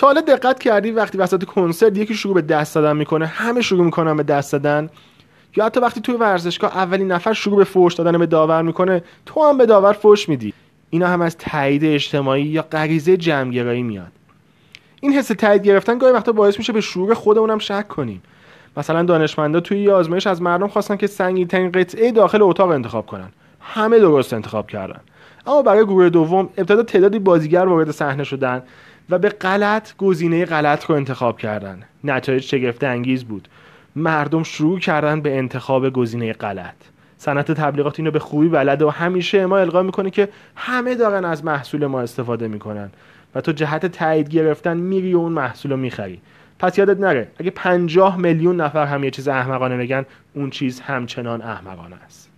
تا حالا دقت کردی وقتی وسط کنسرت یکی شروع به دست دادن میکنه همه شروع میکنن به دست دادن؟ یا حتی وقتی توی ورزشگاه اولین نفر شروع به فحش دادن به داور میکنه تو هم به داور فحش میدی؟ اینا هم از تایید اجتماعی یا غریزه جمع‌گرایی میاد. این حس تایید گرفتن گاهی وقتا باعث میشه به شعور خودمون هم شک کنیم. مثلا دانشمندا توی یه آزمایش از مردم خواستن که سنگین‌ترین قطعه داخل اتاق انتخاب کنن. همه درست انتخاب کردن. اما برای گروه دوم ابتدا تعدادی بازیگر وارد صحنه شدن و به غلط گزینه غلط رو انتخاب کردن. نتایج شگفت انگیز بود. مردم شروع کردن به انتخاب گزینه غلط. صنعت تبلیغات اینو به خوبی بلده و همیشه ما القا میکنه که همه دارن از محصول ما استفاده میکنن و تو جهت تایید گرفتن میری و اون محصولو میخری. پس یادت نره اگه 50 میلیون نفر هم یه چیز احمقانه بگن، اون چیز همچنان احمقانه است.